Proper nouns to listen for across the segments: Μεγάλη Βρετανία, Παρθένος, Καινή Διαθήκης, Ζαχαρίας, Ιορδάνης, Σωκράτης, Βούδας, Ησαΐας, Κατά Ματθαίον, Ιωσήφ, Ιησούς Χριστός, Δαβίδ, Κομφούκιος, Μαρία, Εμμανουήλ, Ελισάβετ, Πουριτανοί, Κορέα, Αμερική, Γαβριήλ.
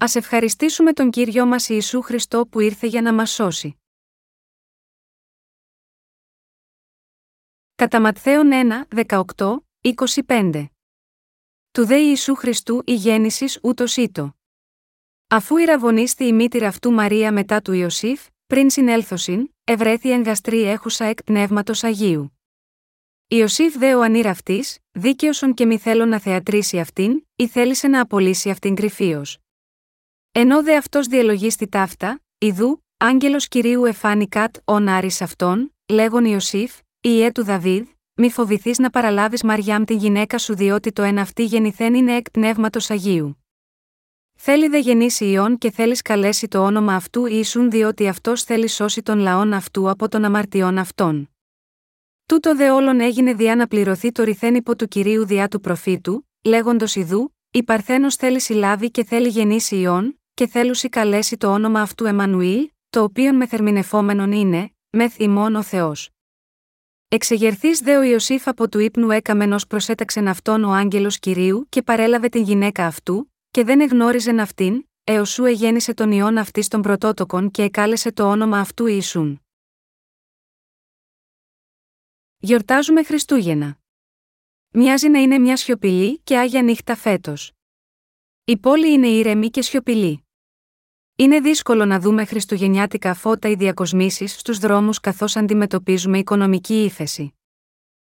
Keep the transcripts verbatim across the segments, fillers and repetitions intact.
Ας ευχαριστήσουμε τον Κύριο μας Ιησού Χριστό που ήρθε για να μας σώσει. Κατά Ματθαίον ένα, δεκαοκτώ, είκοσι πέντε. Του δε Ιησού Χριστού η γέννησις ούτως ήτο. Αφού ηραβωνίστη η μήτηρ αυτού Μαρία μετά του Ιωσήφ, πριν συνέλθωσιν, ευρέθη εν γαστρή έχουσα εκ πνεύματος Αγίου. Ιωσήφ δε ο ανήρ αυτής, δίκαιος και μη θέλω να θεατρήσει αυτήν, ή θέλησε να απολύσει αυτήν κρυφίως. Ενώ δε αυτός διελογίστη ταύτα, ιδού, άγγελος Κυρίου εφάνη κατ ον άρις αυτόν, λέγον Ιωσήφ, Υιέ του Δαβίδ, μη φοβηθείς να παραλάβεις Μαριάμ την γυναίκα σου διότι το εν αυτή γεννηθέν είναι εκ πνεύματος Αγίου. Θέλει δε γεννήσει ιών και θέλεις καλέσει το όνομα αυτού Ιησούν διότι αυτός θέλει σώσει τον λαόν αυτού από των αμαρτιών αυτών. Τούτο δε όλον έγινε διά να πληρωθεί το ρηθέν υπό του Κυρίου διά του προφήτου, λέγοντος ιδού, η Παρθένος θέλει συλλάβει και θέλει γεννήσει ιών, και θέλουσι καλέσει το όνομα αυτού Εμμανουήλ, το οποίον μεθερμινεφόμενον είναι, μεθ ημών ο Θεός. Εξεγερθείς δε ο Ιωσήφ από του ύπνου έκαμενος προσέταξεν αυτόν ο άγγελος Κυρίου και παρέλαβε την γυναίκα αυτού, και δεν εγνώριζεν αυτήν, έως ού εγέννησε τον ιών αυτής των πρωτότοκων και εκάλεσε το όνομα αυτού Ιησούν. Γιορτάζουμε Χριστούγεννα. Μοιάζει να είναι μια σιωπηλή και άγια νύχτα φέτος. Η πόλη είναι ήρεμη και σιωπηλή. Είναι δύσκολο να δούμε χριστουγεννιάτικα φώτα ή διακοσμήσεις στους δρόμους καθώς αντιμετωπίζουμε οικονομική ύφεση.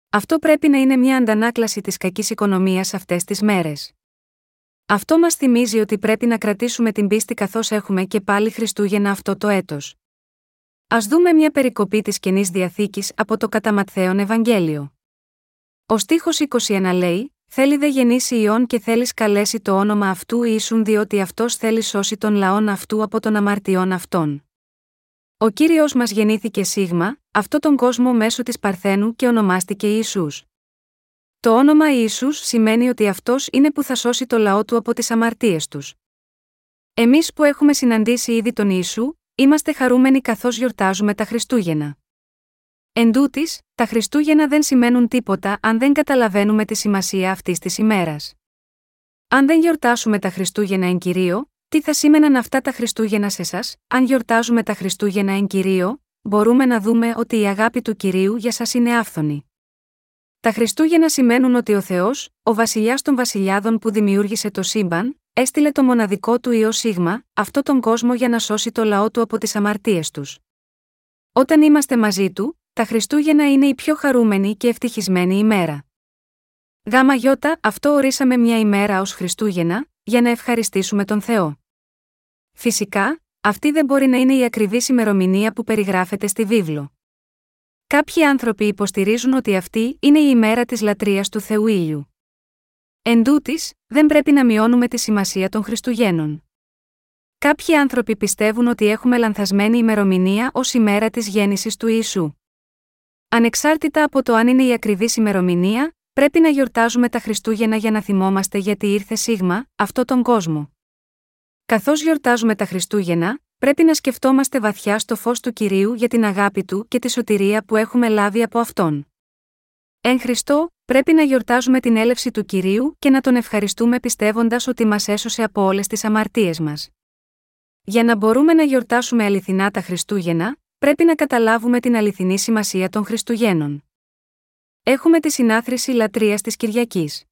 Αυτό πρέπει να είναι μια αντανάκλαση της κακής οικονομίας αυτές τις μέρες. Αυτό μας θυμίζει ότι πρέπει να κρατήσουμε την πίστη καθώς έχουμε και πάλι Χριστούγεννα αυτό το έτος. Ας δούμε μια περικοπή της Καινής Διαθήκης από το Κατά Ματθαίον Ευαγγέλιο. Ο στίχος είκοσι ένα λέει «Θέλει δε γεννήσει ιών και θέλεις καλέσει το όνομα αυτού Ιησούν διότι αυτός θέλει σώσει τον λαόν αυτού από των αμαρτιών αυτών». Ο Κύριος μας γεννήθηκε σίγμα, αυτό τον κόσμο μέσω της Παρθένου και ονομάστηκε Ιησούς. Το όνομα Ιησούς σημαίνει ότι αυτός είναι που θα σώσει το λαό του από τις αμαρτίες τους. Εμείς που έχουμε συναντήσει ήδη τον Ιησού, είμαστε χαρούμενοι καθώς γιορτάζουμε τα Χριστούγεννα. Εν τούτοις, τα Χριστούγεννα δεν σημαίνουν τίποτα αν δεν καταλαβαίνουμε τη σημασία αυτής της ημέρας. Αν δεν γιορτάσουμε τα Χριστούγεννα εν κυρίω, τι θα σήμαιναν αυτά τα Χριστούγεννα σε σας? Αν γιορτάζουμε τα Χριστούγεννα εν κυρίω, μπορούμε να δούμε ότι η αγάπη του Κυρίου για σας είναι άφθονη. Τα Χριστούγεννα σημαίνουν ότι ο Θεός, ο Βασιλιάς των Βασιλιάδων που δημιούργησε το σύμπαν, έστειλε το μοναδικό του Υιό Σίγμα, αυτόν τον κόσμο για να σώσει το λαό του από τις αμαρτίες τους. Όταν είμαστε μαζί του, τα Χριστούγεννα είναι η πιο χαρούμενη και ευτυχισμένη ημέρα. Γάμα γιώτα, αυτό ορίσαμε μια ημέρα ως Χριστούγεννα, για να ευχαριστήσουμε τον Θεό. Φυσικά, αυτή δεν μπορεί να είναι η ακριβής ημερομηνία που περιγράφεται στη βίβλο. Κάποιοι άνθρωποι υποστηρίζουν ότι αυτή είναι η ημέρα της λατρείας του Θεού Ήλιου. Εν τούτοις, δεν πρέπει να μειώνουμε τη σημασία των Χριστουγέννων. Κάποιοι άνθρωποι πιστεύουν ότι έχουμε λανθασμένη ημερομηνία ως ημέρα της γέννησης του Ιησού. Ανεξάρτητα από το αν είναι η ακριβής ημερομηνία, πρέπει να γιορτάζουμε τα Χριστούγεννα για να θυμόμαστε γιατί ήρθε σίγμα, αυτόν τον κόσμο. Καθώς γιορτάζουμε τα Χριστούγεννα, πρέπει να σκεφτόμαστε βαθιά στο φως του Κυρίου για την αγάπη Του και τη σωτηρία που έχουμε λάβει από Αυτόν. Εν Χριστώ, πρέπει να γιορτάζουμε την έλευση του Κυρίου και να Τον ευχαριστούμε πιστεύοντας ότι μας έσωσε από όλες τις αμαρτίες μας. Για να μπορούμε να γιορτάσουμε αληθινά τα Χριστούγεννα, πρέπει να καταλάβουμε την αληθινή σημασία των Χριστουγέννων. Έχουμε τη συνάθρηση λατρείας της Κυριακής.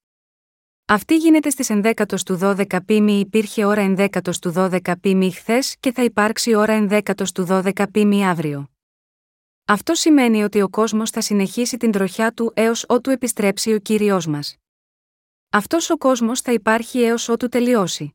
Αυτή γίνεται στις ενδέκατος του δώδεκα πήμη, υπήρχε ώρα ενδέκατος του δώδεκα πήμη χθες και θα υπάρξει ώρα ενδέκατος του δώδεκα πήμη αύριο. Αυτό σημαίνει ότι ο κόσμος θα συνεχίσει την τροχιά του έως ότου επιστρέψει ο Κύριος μας. Αυτός ο κόσμος θα υπάρχει έως ότου τελειώσει.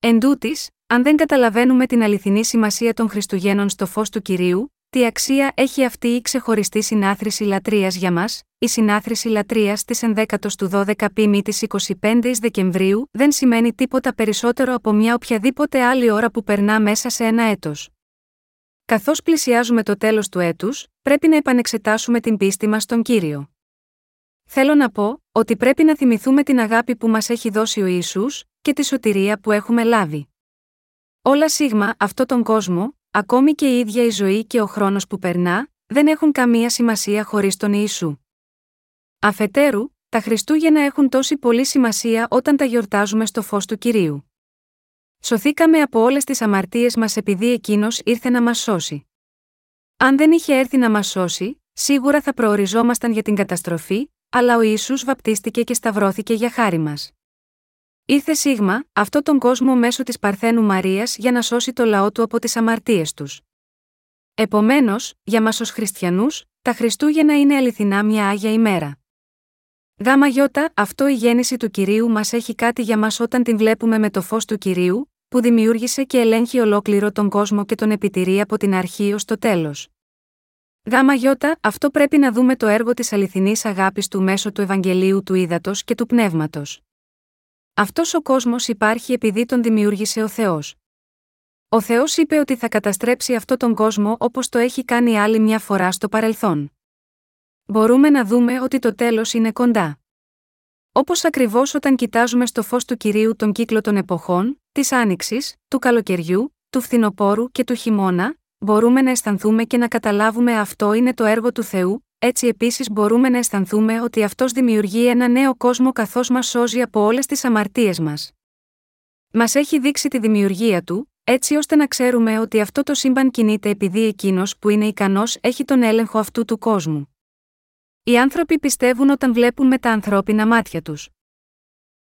Εν τούτοις, αν δεν καταλαβαίνουμε την αληθινή σημασία των Χριστουγέννων στο φως του Κυρίου, τι αξία έχει αυτή η ξεχωριστή συνάθρηση λατρείας για μας? Η συνάθρηση λατρείας της ενδέκατος του δώδεκα πήμη της εικοστής πέμπτης Δεκεμβρίου δεν σημαίνει τίποτα περισσότερο από μια οποιαδήποτε άλλη ώρα που περνά μέσα σε ένα έτος. Καθώς πλησιάζουμε το τέλος του έτους, πρέπει να επανεξετάσουμε την πίστη μας στον Κύριο. Θέλω να πω ότι πρέπει να θυμηθούμε την αγάπη που μας έχει δώσει ο Ιησούς και τη σωτηρία που έχουμε λάβει. Όλα σίγμα αυτόν τον κόσμο, ακόμη και η ίδια η ζωή και ο χρόνος που περνά, δεν έχουν καμία σημασία χωρίς τον Ιησού. Αφετέρου, τα Χριστούγεννα έχουν τόση πολύ σημασία όταν τα γιορτάζουμε στο φως του Κυρίου. Σωθήκαμε από όλες τις αμαρτίες μας επειδή Εκείνος ήρθε να μας σώσει. Αν δεν είχε έρθει να μας σώσει, σίγουρα θα προοριζόμασταν για την καταστροφή, αλλά ο Ιησούς βαπτίστηκε και σταυρώθηκε για χάρη μας. Ήρθε σίγμα, αυτόν τον κόσμο μέσω της Παρθένου Μαρίας για να σώσει το λαό του από τις αμαρτίες τους. Επομένως, για μας ως χριστιανούς, τα Χριστούγεννα είναι αληθινά μια Άγια ημέρα. Γάμα γιώτα, αυτό η γέννηση του Κυρίου μας έχει κάτι για μας όταν την βλέπουμε με το φως του Κυρίου, που δημιούργησε και ελέγχει ολόκληρο τον κόσμο και τον επιτηρεί από την αρχή ως το τέλος. Γάμα γιώτα, αυτό πρέπει να δούμε το έργο της αληθινής αγάπης του μέσω του Ευαγγελίου του Ύδατος και του Πνεύματος. Αυτός ο κόσμος υπάρχει επειδή τον δημιούργησε ο Θεός. Ο Θεός είπε ότι θα καταστρέψει αυτόν τον κόσμο όπως το έχει κάνει άλλη μια φορά στο παρελθόν. Μπορούμε να δούμε ότι το τέλος είναι κοντά. Όπως ακριβώς όταν κοιτάζουμε στο φως του Κυρίου τον κύκλο των εποχών, της άνοιξης, του καλοκαιριού, του φθινοπόρου και του χειμώνα, μπορούμε να αισθανθούμε και να καταλάβουμε αυτό είναι το έργο του Θεού, έτσι επίσης μπορούμε να αισθανθούμε ότι αυτός δημιουργεί ένα νέο κόσμο καθώς μας σώζει από όλες τις αμαρτίες μας. Μας έχει δείξει τη δημιουργία του, έτσι ώστε να ξέρουμε ότι αυτό το σύμπαν κινείται επειδή εκείνος που είναι ικανός έχει τον έλεγχο αυτού του κόσμου. Οι άνθρωποι πιστεύουν όταν βλέπουν με τα ανθρώπινα μάτια τους.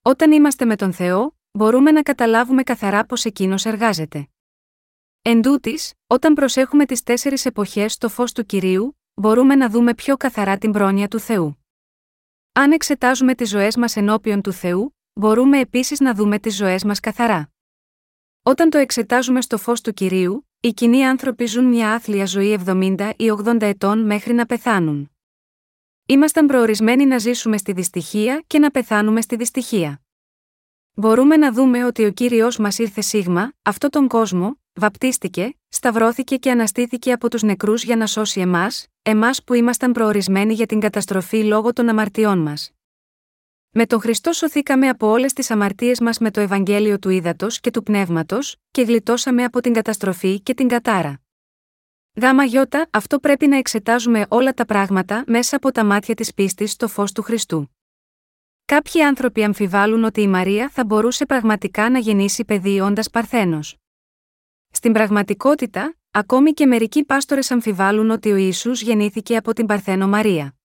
Όταν είμαστε με τον Θεό, μπορούμε να καταλάβουμε καθαρά πως Εκείνος εργάζεται. Εν τούτης, όταν προσέχουμε τις τέσσερις εποχές στο φως του Κυρίου, μπορούμε να δούμε πιο καθαρά την πρόνοια του Θεού. Αν εξετάζουμε τις ζωές μας ενώπιον του Θεού, μπορούμε επίσης να δούμε τις ζωές μας καθαρά. Όταν το εξετάζουμε στο φως του Κυρίου, οι κοινοί άνθρωποι ζουν μια άθλια ζωή εβδομήντα ή ογδόντα ετών μέχρι να πεθάνουν. Ήμασταν προορισμένοι να ζήσουμε στη δυστυχία και να πεθάνουμε στη δυστυχία. Μπορούμε να δούμε ότι ο Κύριος μας ήρθε σίγμα, αυτόν τον κόσμο, βαπτίστηκε, σταυρώθηκε και αναστήθηκε από τους νεκρούς για να σώσει εμάς, εμάς που ήμασταν προορισμένοι για την καταστροφή λόγω των αμαρτιών μας. Με τον Χριστό σωθήκαμε από όλες τις αμαρτίες μας με το Ευαγγέλιο του Ύδατος και του Πνεύματος και γλιτώσαμε από την καταστροφή και την κατάρα. Γάμα γιώτα, αυτό πρέπει να εξετάζουμε όλα τα πράγματα μέσα από τα μάτια της πίστης στο φως του Χριστού. Κάποιοι άνθρωποι αμφιβάλλουν ότι η Μαρία θα μπορούσε πραγματικά να γεννήσει παιδί όντας παρθένος. Στην πραγματικότητα, ακόμη και μερικοί πάστορες αμφιβάλλουν ότι ο Ιησούς γεννήθηκε από την Παρθένο Μαρία.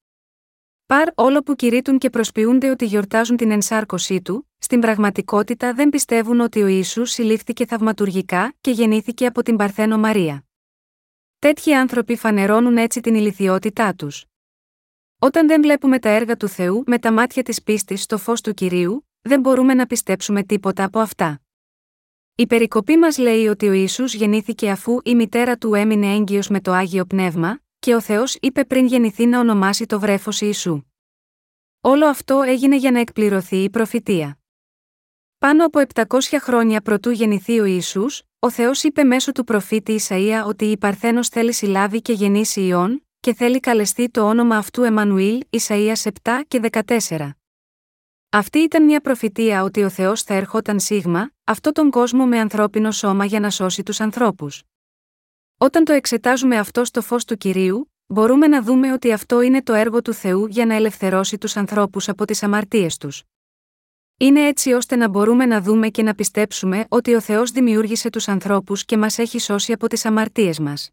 Παρ' όλο που κηρύττουν και προσποιούνται ότι γιορτάζουν την ενσάρκωσή του, στην πραγματικότητα δεν πιστεύουν ότι ο Ιησούς συλλήφθηκε θαυματουργικά και γεννήθηκε από την Παρθένο Μαρία. Τέτοιοι άνθρωποι φανερώνουν έτσι την ηλιθιότητά τους. Όταν δεν βλέπουμε τα έργα του Θεού με τα μάτια της πίστης στο φως του Κυρίου, δεν μπορούμε να πιστέψουμε τίποτα από αυτά. Η περικοπή μας λέει ότι ο Ιησούς γεννήθηκε αφού η μητέρα του έμεινε έγκυος με το Άγιο Πνεύμα και ο Θεός είπε πριν γεννηθεί να ονομάσει το βρέφος Ιησού. Όλο αυτό έγινε για να εκπληρωθεί η προφητεία. Πάνω από επτακόσια χρόνια προτού γεννηθεί ο Ιησούς, ο Θεός είπε μέσω του προφήτη Ισαΐα ότι η Παρθένος θέλει συλλάβει και γεννήσει Υιόν και θέλει καλεστεί το όνομα αυτού Εμμανουήλ, Ισαΐας επτά και δεκατέσσερα. Αυτή ήταν μια προφητεία ότι ο Θεός θα ερχόταν σίγμα, αυτόν τον κόσμο με ανθρώπινο σώμα για να σώσει τους ανθρώπους. Όταν το εξετάζουμε αυτό στο φως του Κυρίου, μπορούμε να δούμε ότι αυτό είναι το έργο του Θεού για να ελευθερώσει τους ανθρώπους από τις αμαρτίες τους. Είναι έτσι ώστε να μπορούμε να δούμε και να πιστέψουμε ότι ο Θεός δημιούργησε τους ανθρώπους και μας έχει σώσει από τις αμαρτίες μας.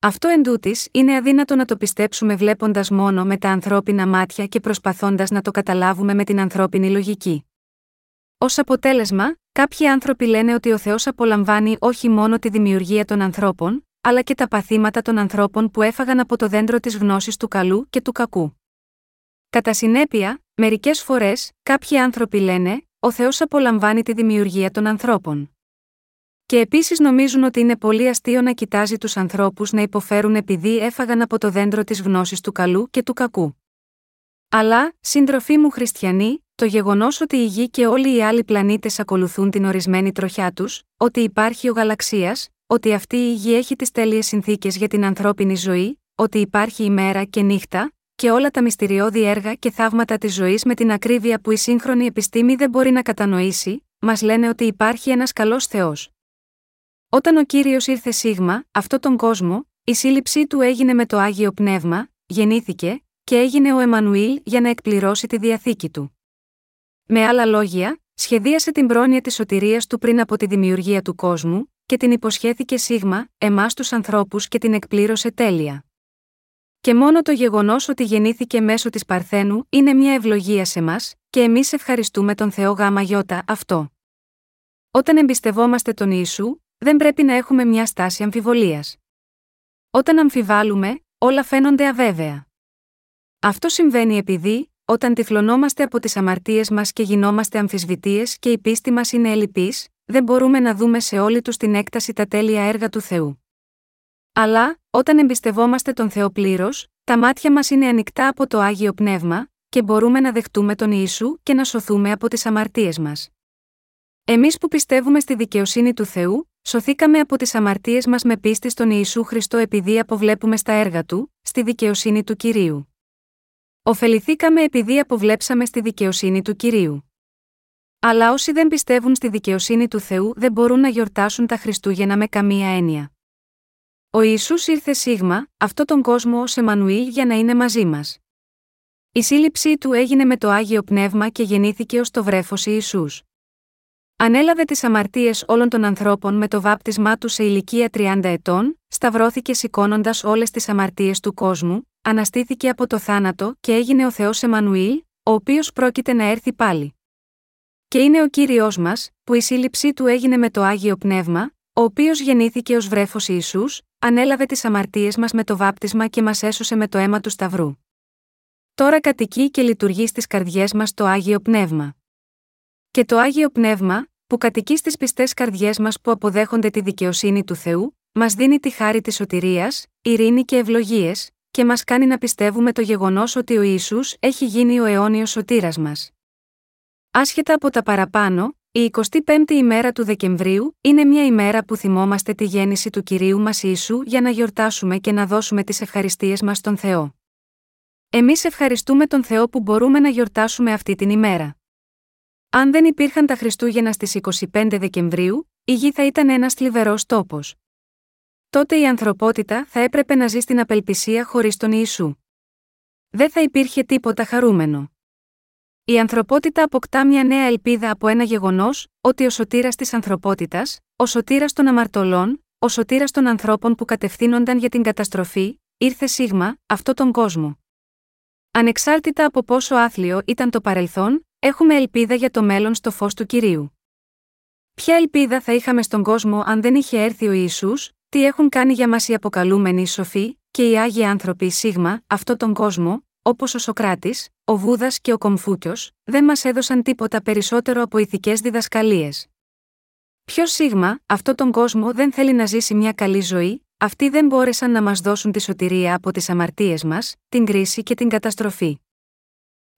Αυτό εντούτοις είναι αδύνατο να το πιστέψουμε βλέποντας μόνο με τα ανθρώπινα μάτια και προσπαθώντας να το καταλάβουμε με την ανθρώπινη λογική. Ως αποτέλεσμα, κάποιοι άνθρωποι λένε ότι ο Θεός απολαμβάνει όχι μόνο τη δημιουργία των ανθρώπων, αλλά και τα παθήματα των ανθρώπων που έφαγαν από το δέντρο της γνώσης του καλού και του κακού. Κατά συνέπεια, μερικές φορές, κάποιοι άνθρωποι λένε, ο Θεός απολαμβάνει τη δημιουργία των ανθρώπων. Και επίσης νομίζουν ότι είναι πολύ αστείο να κοιτάζει τους ανθρώπους να υποφέρουν επειδή έφαγαν από το δέντρο της γνώσης του καλού και του κακού. Αλλά, σύντροφοί μου χριστιανοί, το γεγονός ότι η Γη και όλοι οι άλλοι πλανήτες ακολουθούν την ορισμένη τροχιά τους, ότι υπάρχει ο γαλαξίας, ότι αυτή η Γη έχει τις τέλειες συνθήκες για την ανθρώπινη ζωή, ότι υπάρχει ημέρα και νύχτα, και όλα τα μυστηριώδη έργα και θαύματα της ζωής με την ακρίβεια που η σύγχρονη επιστήμη δεν μπορεί να κατανοήσει, μας λένε ότι υπάρχει ένας καλός Θεός. Όταν ο Κύριος ήρθε σίγμα, αυτόν τον κόσμο, η σύλληψή του έγινε με το Άγιο Πνεύμα, γεννήθηκε και έγινε ο Εμμανουήλ για να εκπληρώσει τη Διαθήκη του. Με άλλα λόγια, σχεδίασε την πρόνοια της σωτηρίας του πριν από τη δημιουργία του κόσμου, και την υποσχέθηκε σίγμα, εμάς τους ανθρώπους και την εκπλήρωσε τέλεια. Και μόνο το γεγονός ότι γεννήθηκε μέσω της Παρθένου είναι μια ευλογία σε μας, και εμείς ευχαριστούμε τον Θεό ΓΙ αυτό. Όταν εμπιστευόμαστε τον Ιησού, δεν πρέπει να έχουμε μια στάση αμφιβολίας. Όταν αμφιβάλλουμε, όλα φαίνονται αβέβαια. Αυτό συμβαίνει επειδή, όταν τυφλωνόμαστε από τις αμαρτίες μας και γινόμαστε αμφισβητείες και η πίστη μας είναι ελλειπής, δεν μπορούμε να δούμε σε όλη τους την έκταση τα τέλεια έργα του Θεού. Αλλά, όταν εμπιστευόμαστε τον Θεό πλήρως, τα μάτια μας είναι ανοιχτά από το Άγιο Πνεύμα και μπορούμε να δεχτούμε τον Ιησού και να σωθούμε από τις αμαρτίες μας. Εμείς που πιστεύουμε στη δικαιοσύνη του Θεού, σωθήκαμε από τις αμαρτίες μας με πίστη στον Ιησού Χριστό επειδή αποβλέπουμε στα έργα Του, στη δικαιοσύνη του Κυρίου. Οφεληθήκαμε επειδή αποβλέψαμε στη δικαιοσύνη του Κυρίου. Αλλά όσοι δεν πιστεύουν στη δικαιοσύνη του Θεού δεν μπορούν να γιορτάσουν τα Χριστούγεννα με καμία έννοια. Ο Ιησούς ήρθε σίγμα, αυτόν τον κόσμο ως Εμμανουήλ για να είναι μαζί μας. Η σύλληψή Του έγινε με το Άγιο Πνεύμα και γεννήθηκε ως το βρέφος Ιησούς. Ανέλαβε τις αμαρτίες όλων των ανθρώπων με το βάπτισμά Του σε ηλικία τριάντα ετών, σταυρώθηκε σηκώνοντας όλες τις αμαρτίες του κόσμου, αναστήθηκε από το θάνατο και έγινε ο Θεός Εμμανουήλ, ο οποίος πρόκειται να έρθει πάλι. Και είναι ο Κύριος μας, που η σύλληψή Του έγινε με το Άγιο Πνεύμα, ο οποίος γεννήθηκε ως βρέφος Ιησούς, ανέλαβε τις αμαρτίες μας με το βάπτισμα και μας έσωσε με το αίμα του Σταυρού. Τώρα κατοικεί και λειτουργεί στις καρδιές μας το Άγιο Πνεύμα. Και το Άγιο Πνεύμα, που κατοικεί στις πιστές καρδιές μας που αποδέχονται τη δικαιοσύνη του Θεού, μας δίνει τη χάρη της σωτηρίας, ειρήνη και ευλογίες, και μας κάνει να πιστεύουμε το γεγονός ότι ο Ιησούς έχει γίνει ο αιώνιος σωτήρας μας. Άσχετα από τα παραπάνω, η εικοστή πέμπτη ημέρα του Δεκεμβρίου είναι μια ημέρα που θυμόμαστε τη γέννηση του Κυρίου μας Ιησού για να γιορτάσουμε και να δώσουμε τις ευχαριστίες μας στον Θεό. Εμείς ευχαριστούμε τον Θεό που μπορούμε να γιορτάσουμε αυτή την ημέρα. Αν δεν υπήρχαν τα Χριστούγεννα στις εικοστή πέμπτη Δεκεμβρίου, η γη θα ήταν ένας θλιβερός τόπος. Τότε η ανθρωπότητα θα έπρεπε να ζει στην απελπισία χωρίς τον Ιησού. Δεν θα υπήρχε τίποτα χαρούμενο. Η ανθρωπότητα αποκτά μια νέα ελπίδα από ένα γεγονός, ότι ο σωτήρας της ανθρωπότητας, ο σωτήρας των αμαρτωλών, ο σωτήρας των ανθρώπων που κατευθύνονταν για την καταστροφή, ήρθε σίγμα, αυτόν τον κόσμο. Ανεξάρτητα από πόσο άθλιο ήταν το παρελθόν, έχουμε ελπίδα για το μέλλον στο φως του Κυρίου. Ποια ελπίδα θα είχαμε στον κόσμο αν δεν είχε έρθει ο Ιησούς, τι έχουν κάνει για μας οι αποκαλούμενοι σοφοί και οι άγιοι άνθρωποι σίγμα, αυτόν τον κόσμο, όπως ο Σωκράτης, ο Βούδας και ο Κομφούκιος, δεν μας έδωσαν τίποτα περισσότερο από ηθικές διδασκαλίες. Ποιος σίγμα, αυτόν τον κόσμο δεν θέλει να ζήσει μια καλή ζωή, αυτοί δεν μπόρεσαν να μας δώσουν τη σωτηρία από τις αμαρτίες μας, την κρίση και την καταστροφή.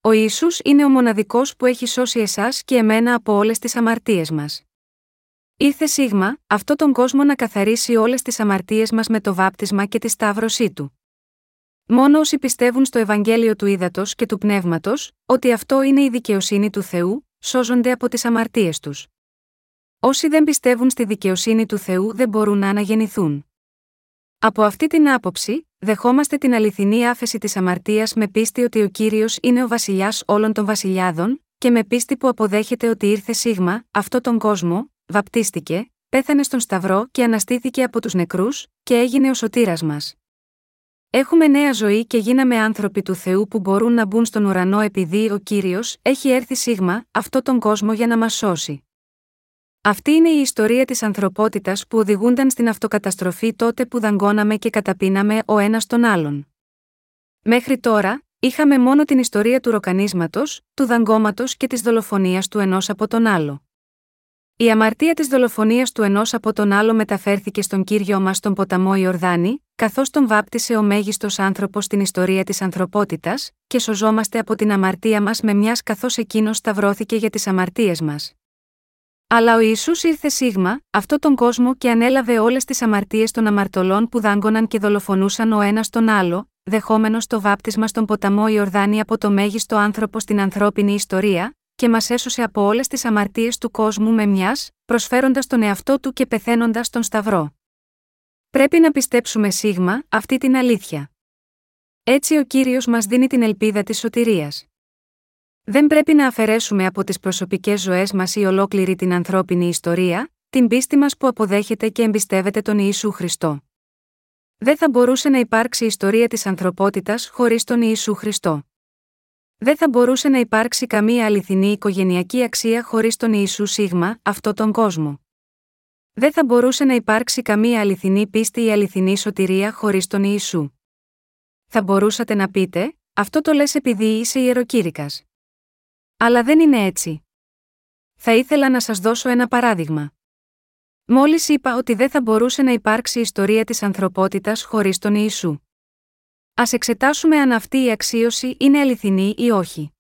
Ο Ιησούς είναι ο μοναδικός που έχει σώσει εσάς και εμένα από όλες τις αμαρτίες μας. Ήρθε σίγμα, αυτόν τον κόσμο να καθαρίσει όλες τις αμαρτίες μας με το βάπτισμα και τη σταύρωσή Του. Μόνο όσοι πιστεύουν στο Ευαγγέλιο του ύδατος και του πνεύματος, ότι αυτό είναι η δικαιοσύνη του Θεού, σώζονται από τις αμαρτίες τους. Όσοι δεν πιστεύουν στη δικαιοσύνη του Θεού δεν μπορούν να αναγεννηθούν. Από αυτή την άποψη, δεχόμαστε την αληθινή άφεση της αμαρτίας με πίστη ότι ο Κύριος είναι ο βασιλιάς όλων των βασιλιάδων, και με πίστη που αποδέχεται ότι ήρθε σίγμα, αυτόν τον κόσμο, βαπτίστηκε, πέθανε στον Σταυρό και αναστήθηκε από τους νεκρούς, και έγινε ο σωτήρας μας. Έχουμε νέα ζωή και γίναμε άνθρωποι του Θεού που μπορούν να μπουν στον ουρανό επειδή ο Κύριος έχει έρθει σίγμα, αυτόν τον κόσμο για να μας σώσει. Αυτή είναι η ιστορία της ανθρωπότητας που οδηγούνταν στην αυτοκαταστροφή τότε που δαγκώναμε και καταπίναμε ο ένας τον άλλον. Μέχρι τώρα, είχαμε μόνο την ιστορία του ροκανίσματος, του δαγκώματος και της δολοφονίας του ενός από τον άλλο. Η αμαρτία της δολοφονίας του ενός από τον άλλο μεταφέρθηκε στον Κύριο μας τον ποταμό Ιορδάνη, καθώς τον βάπτισε ο μέγιστος άνθρωπος στην ιστορία της ανθρωπότητας, και σωζόμαστε από την αμαρτία μας με μιας καθώς εκείνος σταυρώθηκε για τις αμαρτίες μας. Αλλά ο Ιησούς ήρθε σίγμα, αυτόν τον κόσμο και ανέλαβε όλες τις αμαρτίες των αμαρτωλών που δάγκωναν και δολοφονούσαν ο ένας τον άλλο, δεχόμενος το βάπτισμα στον ποταμό Ιορδάνη από το μέγιστο άνθρωπο στην ανθρώπινη ιστορία, και μας έσωσε από όλες τις αμαρτίες του κόσμου με μιας, προσφέροντας τον εαυτό Του και πεθαίνοντας τον Σταυρό. Πρέπει να πιστέψουμε σίγμα αυτή την αλήθεια. Έτσι ο Κύριος μας δίνει την ελπίδα της σωτηρίας. Δεν πρέπει να αφαιρέσουμε από τις προσωπικές ζωές μας ή ολόκληρη την ανθρώπινη ιστορία, την πίστη μας που αποδέχεται και εμπιστεύεται τον Ιησού Χριστό. Δεν θα μπορούσε να υπάρξει η ιστορία της ανθρωπότητας χωρίς τον Ιησού Χριστό. Δεν θα μπορούσε να υπάρξει καμία αληθινή οικογενειακή αξία χωρίς τον Ιησού Σίγμα, αυτόν τον κόσμο. Δεν θα μπορούσε να υπάρξει καμία αληθινή πίστη ή αληθινή σωτηρία χωρίς τον Ιησού. Θα μπορούσατε να πείτε, αυτό το λες επειδή είσαι ιεροκήρυκας. Αλλά δεν είναι έτσι. Θα ήθελα να σας δώσω ένα παράδειγμα. Μόλις είπα ότι δεν θα μπορούσε να υπάρξει η ιστορία της ανθρωπότητας χωρίς τον Ιησού. Ας εξετάσουμε αν αυτή η αξίωση είναι αληθινή ή όχι.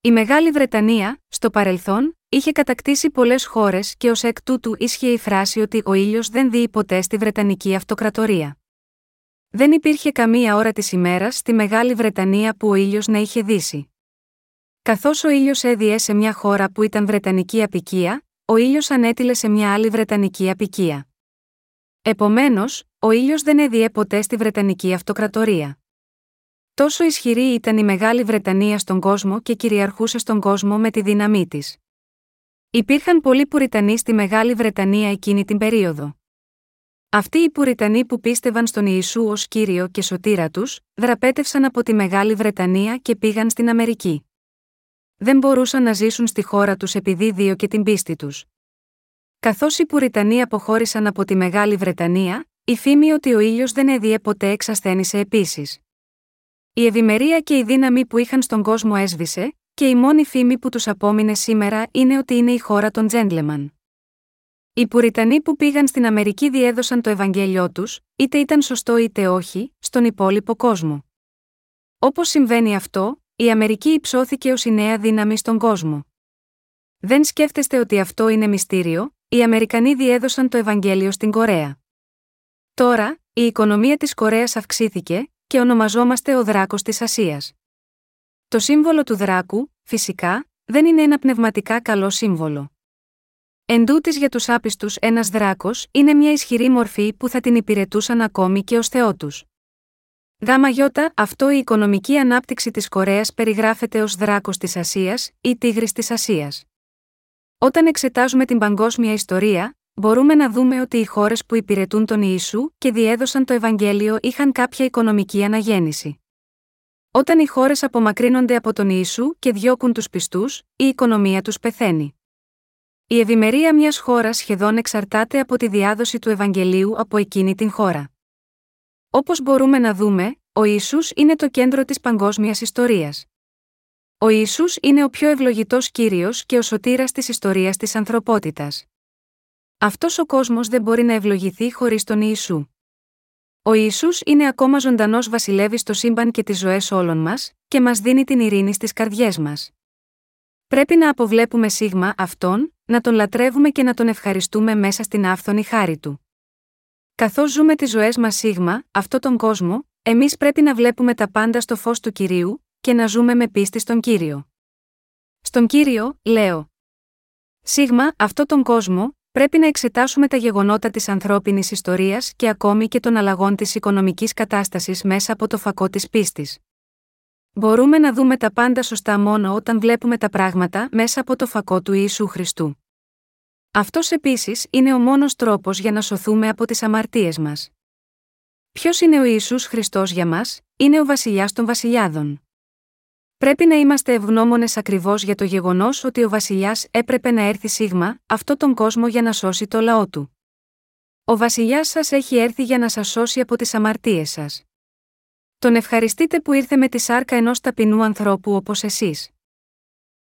Η Μεγάλη Βρετανία, στο παρελθόν, είχε κατακτήσει πολλές χώρες και ως εκ τούτου ίσχυε η φράση ότι ο ήλιος δεν δει ποτέ στη Βρετανική Αυτοκρατορία. Δεν υπήρχε καμία ώρα της ημέρας στη Μεγάλη Βρετανία που ο ήλιος να είχε δύσει. Καθώς ο ήλιος έδιε σε μια χώρα που ήταν Βρετανική απικία, ο ήλιος ανέτειλε σε μια άλλη Βρετανική απικία. Επομένως, ο ήλιος δεν έδιε ποτέ στη Βρετανική Αυτοκρατορία. Τόσο ισχυρή ήταν η Μεγάλη Βρετανία στον κόσμο και κυριαρχούσε στον κόσμο με τη δύναμή της. Υπήρχαν πολλοί Πουριτανοί στη Μεγάλη Βρετανία εκείνη την περίοδο. Αυτοί οι Πουριτανοί που πίστευαν στον Ιησού ως Κύριο και Σωτήρα τους, δραπέτευσαν από τη Μεγάλη Βρετανία και πήγαν στην Αμερική. Δεν μπορούσαν να ζήσουν στη χώρα τους επειδή δίωκε την πίστη τους. Καθώς οι Πουριτανοί αποχώρησαν από τη Μεγάλη Βρετανία, η φήμη ότι ο ήλιος δεν έδιε ποτέ εξασθένησε επίσης. Η ευημερία και η δύναμη που είχαν στον κόσμο έσβησε, και η μόνη φήμη που τους απόμεινε σήμερα είναι ότι είναι η χώρα των τζέντλεμαν. Οι Πουριτανοί που πήγαν στην Αμερική διέδωσαν το Ευαγγέλιο τους, είτε ήταν σωστό είτε όχι, στον υπόλοιπο κόσμο. Όπως συμβαίνει αυτό, η Αμερική υψώθηκε ως η νέα δύναμη στον κόσμο. Δεν σκέφτεστε ότι αυτό είναι μυστήριο, οι Αμερικανοί διέδωσαν το Ευαγγέλιο στην Κορέα. Τώρα, η οικονομία της Κορέας αυξήθηκε και ονομαζόμαστε ο δράκος της Ασίας. Το σύμβολο του δράκου, φυσικά, δεν είναι ένα πνευματικά καλό σύμβολο. Εν τούτης για τους άπιστους ένας δράκος είναι μια ισχυρή μορφή που θα την υπηρετούσαν ακόμη και ως θεό τους. Γαμαγιώτα, αυτό η οικονομική ανάπτυξη της Κορέας περιγράφεται ως δράκος της Ασίας ή τίγρης της Ασίας. Όταν εξετάζουμε την παγκόσμια ιστορία, μπορούμε να δούμε ότι οι χώρες που υπηρετούν τον Ιησού και διέδωσαν το Ευαγγέλιο είχαν κάποια οικονομική αναγέννηση. Όταν οι χώρες απομακρύνονται από τον Ιησού και διώκουν τους πιστούς, η οικονομία τους πεθαίνει. Η ευημερία μιας χώρας σχεδόν εξαρτάται από τη διάδοση του Ευαγγελίου από εκείνη την χώρα. Όπως μπορούμε να δούμε, ο Ιησούς είναι το κέντρο της παγκόσμιας ιστορίας. Ο Ιησούς είναι ο πιο ευλογητός Κύριος και ο σωτήρας της ιστορίας της ανθρωπότητας. Αυτός ο κόσμος δεν μπορεί να ευλογηθεί χωρίς τον Ιησού. Ο Ιησούς είναι ακόμα ζωντανός βασιλεύει στο σύμπαν και τις ζωές όλων μας και μας δίνει την ειρήνη στις καρδιές μας. Πρέπει να αποβλέπουμε σίγμα Αυτόν, να Τον λατρεύουμε και να Τον ευχαριστούμε μέσα στην άφθονη χάρη Του. Καθώς ζούμε τις ζωές μας σίγμα, αυτόν τον κόσμο, εμείς πρέπει να βλέπουμε τα πάντα στο φως του Κυρίου και να ζούμε με πίστη στον Κύριο. Στον Κύριο, λέω. Σίγμα, αυτόν τον κόσμο, πρέπει να εξετάσουμε τα γεγονότα της ανθρώπινης ιστορίας και ακόμη και των αλλαγών της οικονομικής κατάστασης μέσα από το φακό της πίστης. Μπορούμε να δούμε τα πάντα σωστά μόνο όταν βλέπουμε τα πράγματα μέσα από το φακό του Ιησού Χριστού. Αυτός επίσης είναι ο μόνος τρόπος για να σωθούμε από τις αμαρτίες μας. Ποιος είναι ο Ιησούς Χριστός για μας? Είναι ο Βασιλιάς των Βασιλιάδων. Πρέπει να είμαστε ευγνώμονες ακριβώς για το γεγονός ότι ο Βασιλιάς έπρεπε να έρθει σίγμα αυτόν τον κόσμο για να σώσει το λαό του. Ο Βασιλιάς σας έχει έρθει για να σας σώσει από τις αμαρτίες σας. Τον ευχαριστείτε που ήρθε με τη σάρκα ενός ταπεινού ανθρώπου όπως εσείς.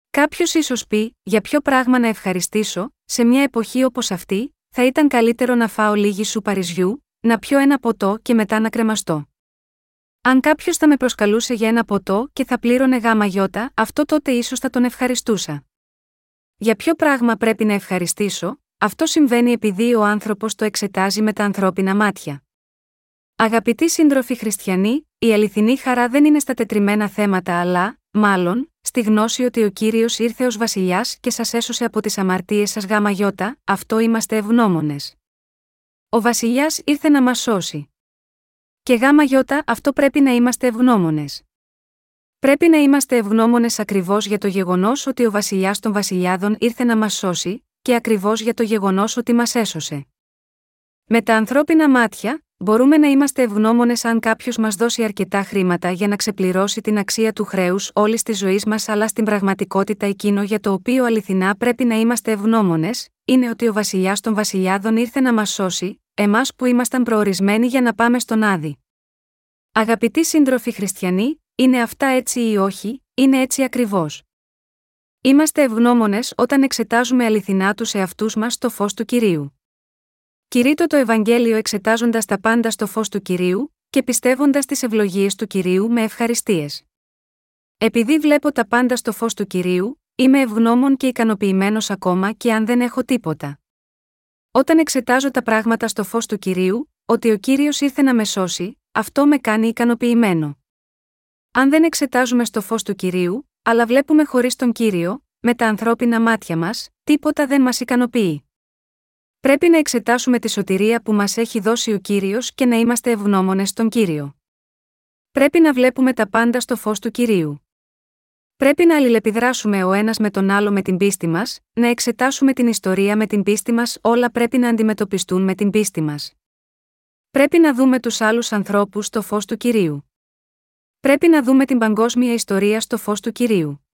Κάποιος ίσως πει, για ποιο πράγμα να ευχαριστήσω, σε μια εποχή όπως αυτή, θα ήταν καλύτερο να φάω λίγη σούπα ρυζιού, να πιω ένα ποτό και μετά να κρεμαστώ. Αν κάποιος θα με προσκαλούσε για ένα ποτό και θα πλήρωνε γάμα γιώτα, αυτό τότε ίσως θα τον ευχαριστούσα. Για ποιο πράγμα πρέπει να ευχαριστήσω? Αυτό συμβαίνει επειδή ο άνθρωπος το εξετάζει με τα ανθρώπινα μάτια. Αγαπητοί σύντροφοι χριστιανοί, η αληθινή χαρά δεν είναι στα τετριμένα θέματα αλλά, μάλλον, στη γνώση ότι ο Κύριος ήρθε ως Βασιλιάς και σας έσωσε από τις αμαρτίες σας γάμα γιώτα, αυτό είμαστε ευγνώμονες. Ο Βασιλιάς ήρθε να μας σώσει. Και γάμα γιώτα αυτό πρέπει να είμαστε ευγνώμονες. Πρέπει να είμαστε ευγνώμονες ακριβώς για το γεγονός ότι ο Βασιλιάς των Βασιλιάδων ήρθε να μας σώσει, και ακριβώς για το γεγονός ότι μας έσωσε. Με τα ανθρώπινα μάτια, μπορούμε να είμαστε ευγνώμονες αν κάποιος μας δώσει αρκετά χρήματα για να ξεπληρώσει την αξία του χρέους όλης της ζωής μας, αλλά στην πραγματικότητα εκείνο για το οποίο αληθινά πρέπει να είμαστε ευγνώμονες, είναι ότι ο Βασιλιάς των Βασιλιάδων ήρθε να μας σώσει, εμάς που ήμασταν προορισμένοι για να πάμε στον Άδη. Αγαπητοί σύντροφοι χριστιανοί, είναι αυτά έτσι ή όχι, είναι έτσι ακριβώς. Είμαστε ευγνώμονες όταν εξετάζουμε αληθινά τους εαυτούς μας στο φως του Κυρίου. Κηρύττω το Ευαγγέλιο εξετάζοντας τα πάντα στο φως του Κυρίου και πιστεύοντας τις ευλογίες του Κυρίου με ευχαριστίες. Επειδή βλέπω τα πάντα στο φως του Κυρίου, είμαι ευγνώμων και ικανοποιημένος ακόμα και αν δεν έχω τίποτα. Όταν εξετάζω τα πράγματα στο φως του Κυρίου, ότι ο Κύριος ήρθε να με σώσει, αυτό με κάνει ικανοποιημένο. Αν δεν εξετάζουμε στο φως του Κυρίου, αλλά βλέπουμε χωρίς τον Κύριο, με τα ανθρώπινα μάτια μας, τίποτα δεν μας ικανοποιεί. Πρέπει να εξετάσουμε τη σωτηρία που μας έχει δώσει ο Κύριος και να είμαστε ευγνώμονες στον Κύριο. Πρέπει να βλέπουμε τα πάντα στο φως του Κυρίου. Πρέπει να αλληλεπιδράσουμε ο ένας με τον άλλο με την πίστη μας, να εξετάσουμε την ιστορία με την πίστη μας, όλα πρέπει να αντιμετωπιστούν με την πίστη μας. Πρέπει να δούμε τους άλλους ανθρώπους στο φως του Κυρίου. Πρέπει να δούμε την παγκόσμια ιστορία στο φως του Κυρίου.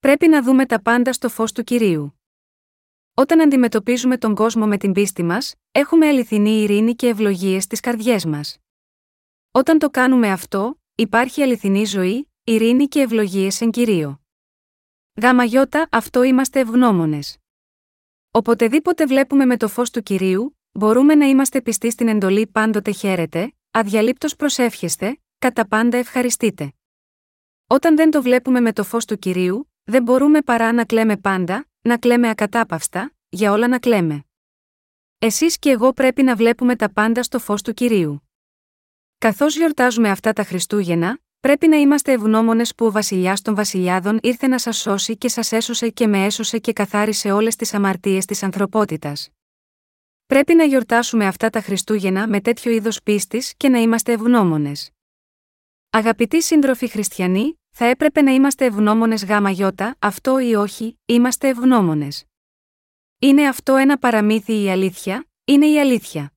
Πρέπει να δούμε τα πάντα στο φως του Κυρίου. Όταν αντιμετωπίζουμε τον κόσμο με την πίστη μας, έχουμε αληθινή ειρήνη και ευλογίες στις καρδιές μας. Όταν το κάνουμε αυτό, υπάρχει αληθινή ζωή, ειρήνη και ευλογίες εν Κυρίο. Γαμαγιώτα, αυτό είμαστε ευγνώμονες. Οποτεδήποτε βλέπουμε με το φως του Κυρίου, μπορούμε να είμαστε πιστοί στην εντολή πάντοτε χαίρετε, αδιαλείπτως προσεύχεστε, κατά πάντα ευχαριστείτε. Όταν δεν το βλέπουμε με το φως του Κυρίου, δεν μπορούμε παρά να κλαίμε πάντα, να κλαίμε ακατάπαυστα, για όλα να κλαίμε. Εσείς και εγώ πρέπει να βλέπουμε τα πάντα στο φως του Κυρίου. Καθώς γιορτάζουμε αυτά τα Χριστούγεννα, πρέπει να είμαστε ευγνώμονες που ο Βασιλιάς των Βασιλιάδων ήρθε να σας σώσει και σας έσωσε και με έσωσε και καθάρισε όλες τις αμαρτίες της ανθρωπότητας. Πρέπει να γιορτάσουμε αυτά τα Χριστούγεννα με τέτοιο είδος πίστης και να είμαστε ευγνώμονες. Αγαπητοί σύντροφοι χριστιανοί, θα έπρεπε να είμαστε ευγνώμονες γαμαγιώτα, αυτό ή όχι, είμαστε ευγνώμονες. Είναι αυτό ένα παραμύθι η αλήθεια, είναι η αλήθεια.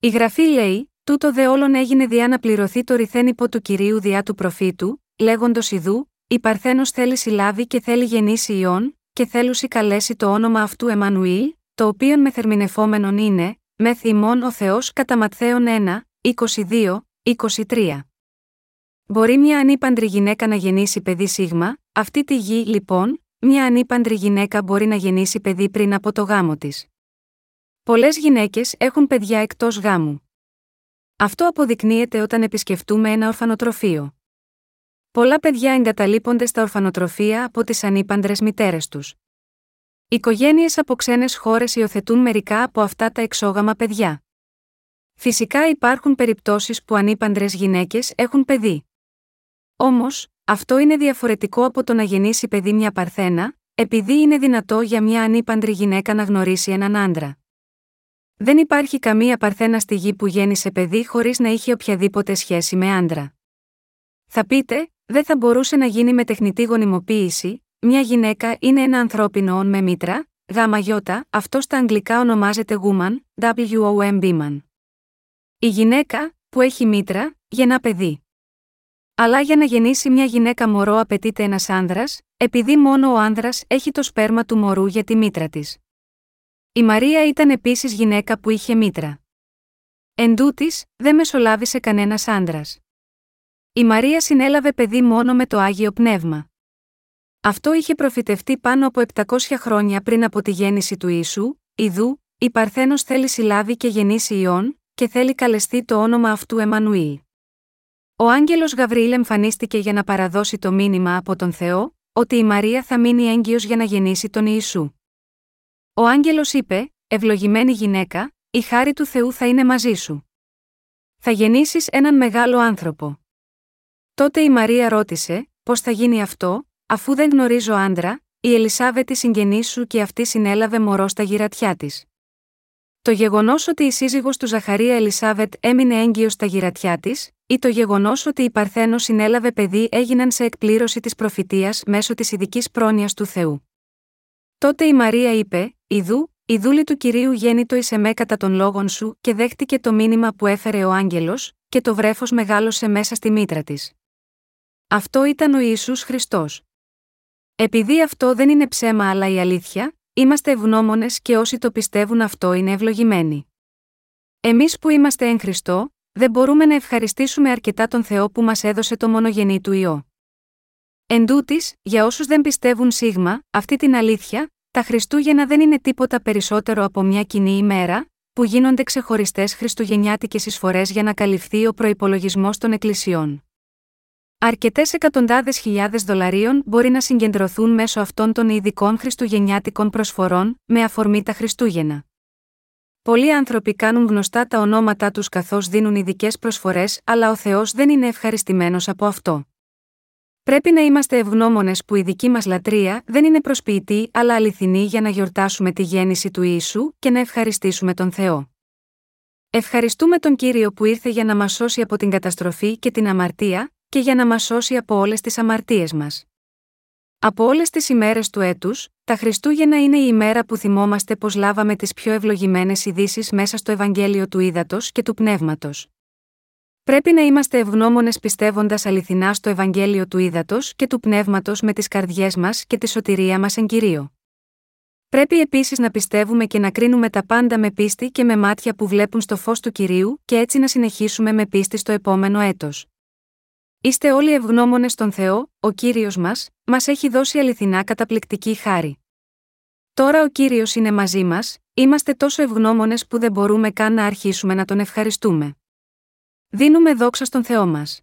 Η Γραφή λέει, τούτο δε όλον έγινε διά να πληρωθεί το ρηθέν υπό του Κυρίου διά του προφήτου, λέγοντος ιδού, η Παρθένος θέλει συλλάβει και θέλει γεννήσει ιών, και θέλουσι καλέσει το όνομα αυτού Εμμανουήλ, το οποίον μεθερμινεφόμενον είναι, μεθ ημών ο Θεός κατά Ματθαίον ένα, είκοσι δύο, είκοσι τρία. Μπορεί μια ανήπαντρη γυναίκα να γεννήσει παιδί σίγμα, αυτή τη γη λοιπόν, μια ανήπαντρη γυναίκα μπορεί να γεννήσει παιδί πριν από το γάμο της. Πολλές γυναίκες έχουν παιδιά εκτός γάμου. Αυτό αποδεικνύεται όταν επισκεφτούμε ένα ορφανοτροφείο. Πολλά παιδιά εγκαταλείπονται στα ορφανοτροφεία από τις ανήπαντρες μητέρες τους. Οικογένειες από ξένες χώρες υιοθετούν μερικά από αυτά τα εξόγαμα παιδιά. Φυσικά υπάρχουν περιπτώσεις που ανήπαντρες γυναίκες έχουν παιδί. Όμως, αυτό είναι διαφορετικό από το να γεννήσει παιδί μια Παρθένα, επειδή είναι δυνατό για μια ανήπαντρη γυναίκα να γνωρίσει έναν άντρα. Δεν υπάρχει καμία Παρθένα στη γη που γέννησε παιδί χωρίς να είχε οποιαδήποτε σχέση με άντρα. Θα πείτε, δεν θα μπορούσε να γίνει με τεχνητή γονιμοποίηση, μια γυναίκα είναι ένα ανθρώπινο όν με μήτρα, γαμαγιώτα, αυτό στα αγγλικά ονομάζεται woman, W O M B man. Η γυναίκα, που έχει μήτρα, γεννά παιδί. Αλλά για να γεννήσει μια γυναίκα μωρό απαιτείται ένας άνδρας, επειδή μόνο ο άνδρας έχει το σπέρμα του μωρού για τη μήτρα της. Η Μαρία ήταν επίσης γυναίκα που είχε μήτρα. Εν τούτης, δεν μεσολάβησε κανένας άνδρας. Η Μαρία συνέλαβε παιδί μόνο με το Άγιο Πνεύμα. Αυτό είχε προφητευτεί πάνω από επτακόσια χρόνια πριν από τη γέννηση του Ιησού, ιδού, η Παρθένος θέλει συλλάβει και γεννήσει ιών, και θέλει καλεστεί το όνομα αυτού Εμμανουήλ. Ο άγγελος Γαβριήλ εμφανίστηκε για να παραδώσει το μήνυμα από τον Θεό, ότι η Μαρία θα μείνει έγκυος για να γεννήσει τον Ιησού. Ο άγγελος είπε, ευλογημένη γυναίκα, η χάρη του Θεού θα είναι μαζί σου. Θα γεννήσεις έναν μεγάλο άνθρωπο. Τότε η Μαρία ρώτησε, πώς θα γίνει αυτό, αφού δεν γνωρίζω άντρα, η Ελισάβετ η συγγενής σου και αυτή συνέλαβε μωρό στα γυρατιά της. Το γεγονός ότι η σύζυγος του Ζαχαρία Ελισάβετ έμεινε έγκυος στα γυρατιά της, ή το γεγονός ότι η Παρθένος συνέλαβε παιδί έγιναν σε εκπλήρωση της προφητείας μέσω της ειδικής πρόνοιας του Θεού. Τότε η Μαρία είπε: «Ιδού, η δούλη του Κυρίου γέννητο εις εμέ κατά των λόγων σου», και δέχτηκε το μήνυμα που έφερε ο άγγελος, και το βρέφος μεγάλωσε μέσα στη μήτρα της. Αυτό ήταν ο Ιησούς Χριστός. Επειδή αυτό δεν είναι ψέμα αλλά η αλήθεια, είμαστε ευγνώμονες και όσοι το πιστεύουν αυτό είναι ευλογημένοι. Εμείς που είμαστε εν Χριστώ, δεν μπορούμε να ευχαριστήσουμε αρκετά τον Θεό που μας έδωσε το μονογενή του Υιό. Εν τούτης, για όσους δεν πιστεύουν σίγμα αυτή την αλήθεια, τα Χριστούγεννα δεν είναι τίποτα περισσότερο από μια κοινή ημέρα, που γίνονται ξεχωριστές χριστουγεννιάτικες εισφορές για να καλυφθεί ο προϋπολογισμός των εκκλησιών. Αρκετές εκατοντάδες χιλιάδες δολαρίων μπορεί να συγκεντρωθούν μέσω αυτών των ειδικών χριστουγεννιάτικων προσφορών, με αφορμή τα Χριστούγεννα. Πολλοί άνθρωποι κάνουν γνωστά τα ονόματά τους καθώς δίνουν ειδικές προσφορές, αλλά ο Θεός δεν είναι ευχαριστημένος από αυτό. Πρέπει να είμαστε ευγνώμονες που η δική μας λατρεία δεν είναι προσποιητή αλλά αληθινή για να γιορτάσουμε τη γέννηση του Ιησού και να ευχαριστήσουμε τον Θεό. Ευχαριστούμε τον Κύριο που ήρθε για να μας σώσει από την καταστροφή και την αμαρτία και για να μας σώσει από όλες τις αμαρτίες μας. Από όλες τις ημέρες του έτους, τα Χριστούγεννα είναι η ημέρα που θυμόμαστε πως λάβαμε τις πιο ευλογημένες ειδήσεις μέσα στο Ευαγγέλιο του Ύδατος και του Πνεύματος. Πρέπει να είμαστε ευγνώμονες πιστεύοντας αληθινά στο Ευαγγέλιο του Ύδατος και του Πνεύματος με τις καρδιές μας και τη σωτηρία μας εν Κυρίω. Πρέπει επίσης να πιστεύουμε και να κρίνουμε τα πάντα με πίστη και με μάτια που βλέπουν στο φως του Κυρίου και έτσι να συνεχίσουμε με πίστη στο επόμενο έτος. Είστε όλοι ευγνώμονες στον Θεό, ο Κύριος μας, μας έχει δώσει αληθινά καταπληκτική χάρη. Τώρα ο Κύριος είναι μαζί μας, είμαστε τόσο ευγνώμονες που δεν μπορούμε καν να αρχίσουμε να τον ευχαριστούμε. Δίνουμε δόξα στον Θεό μας.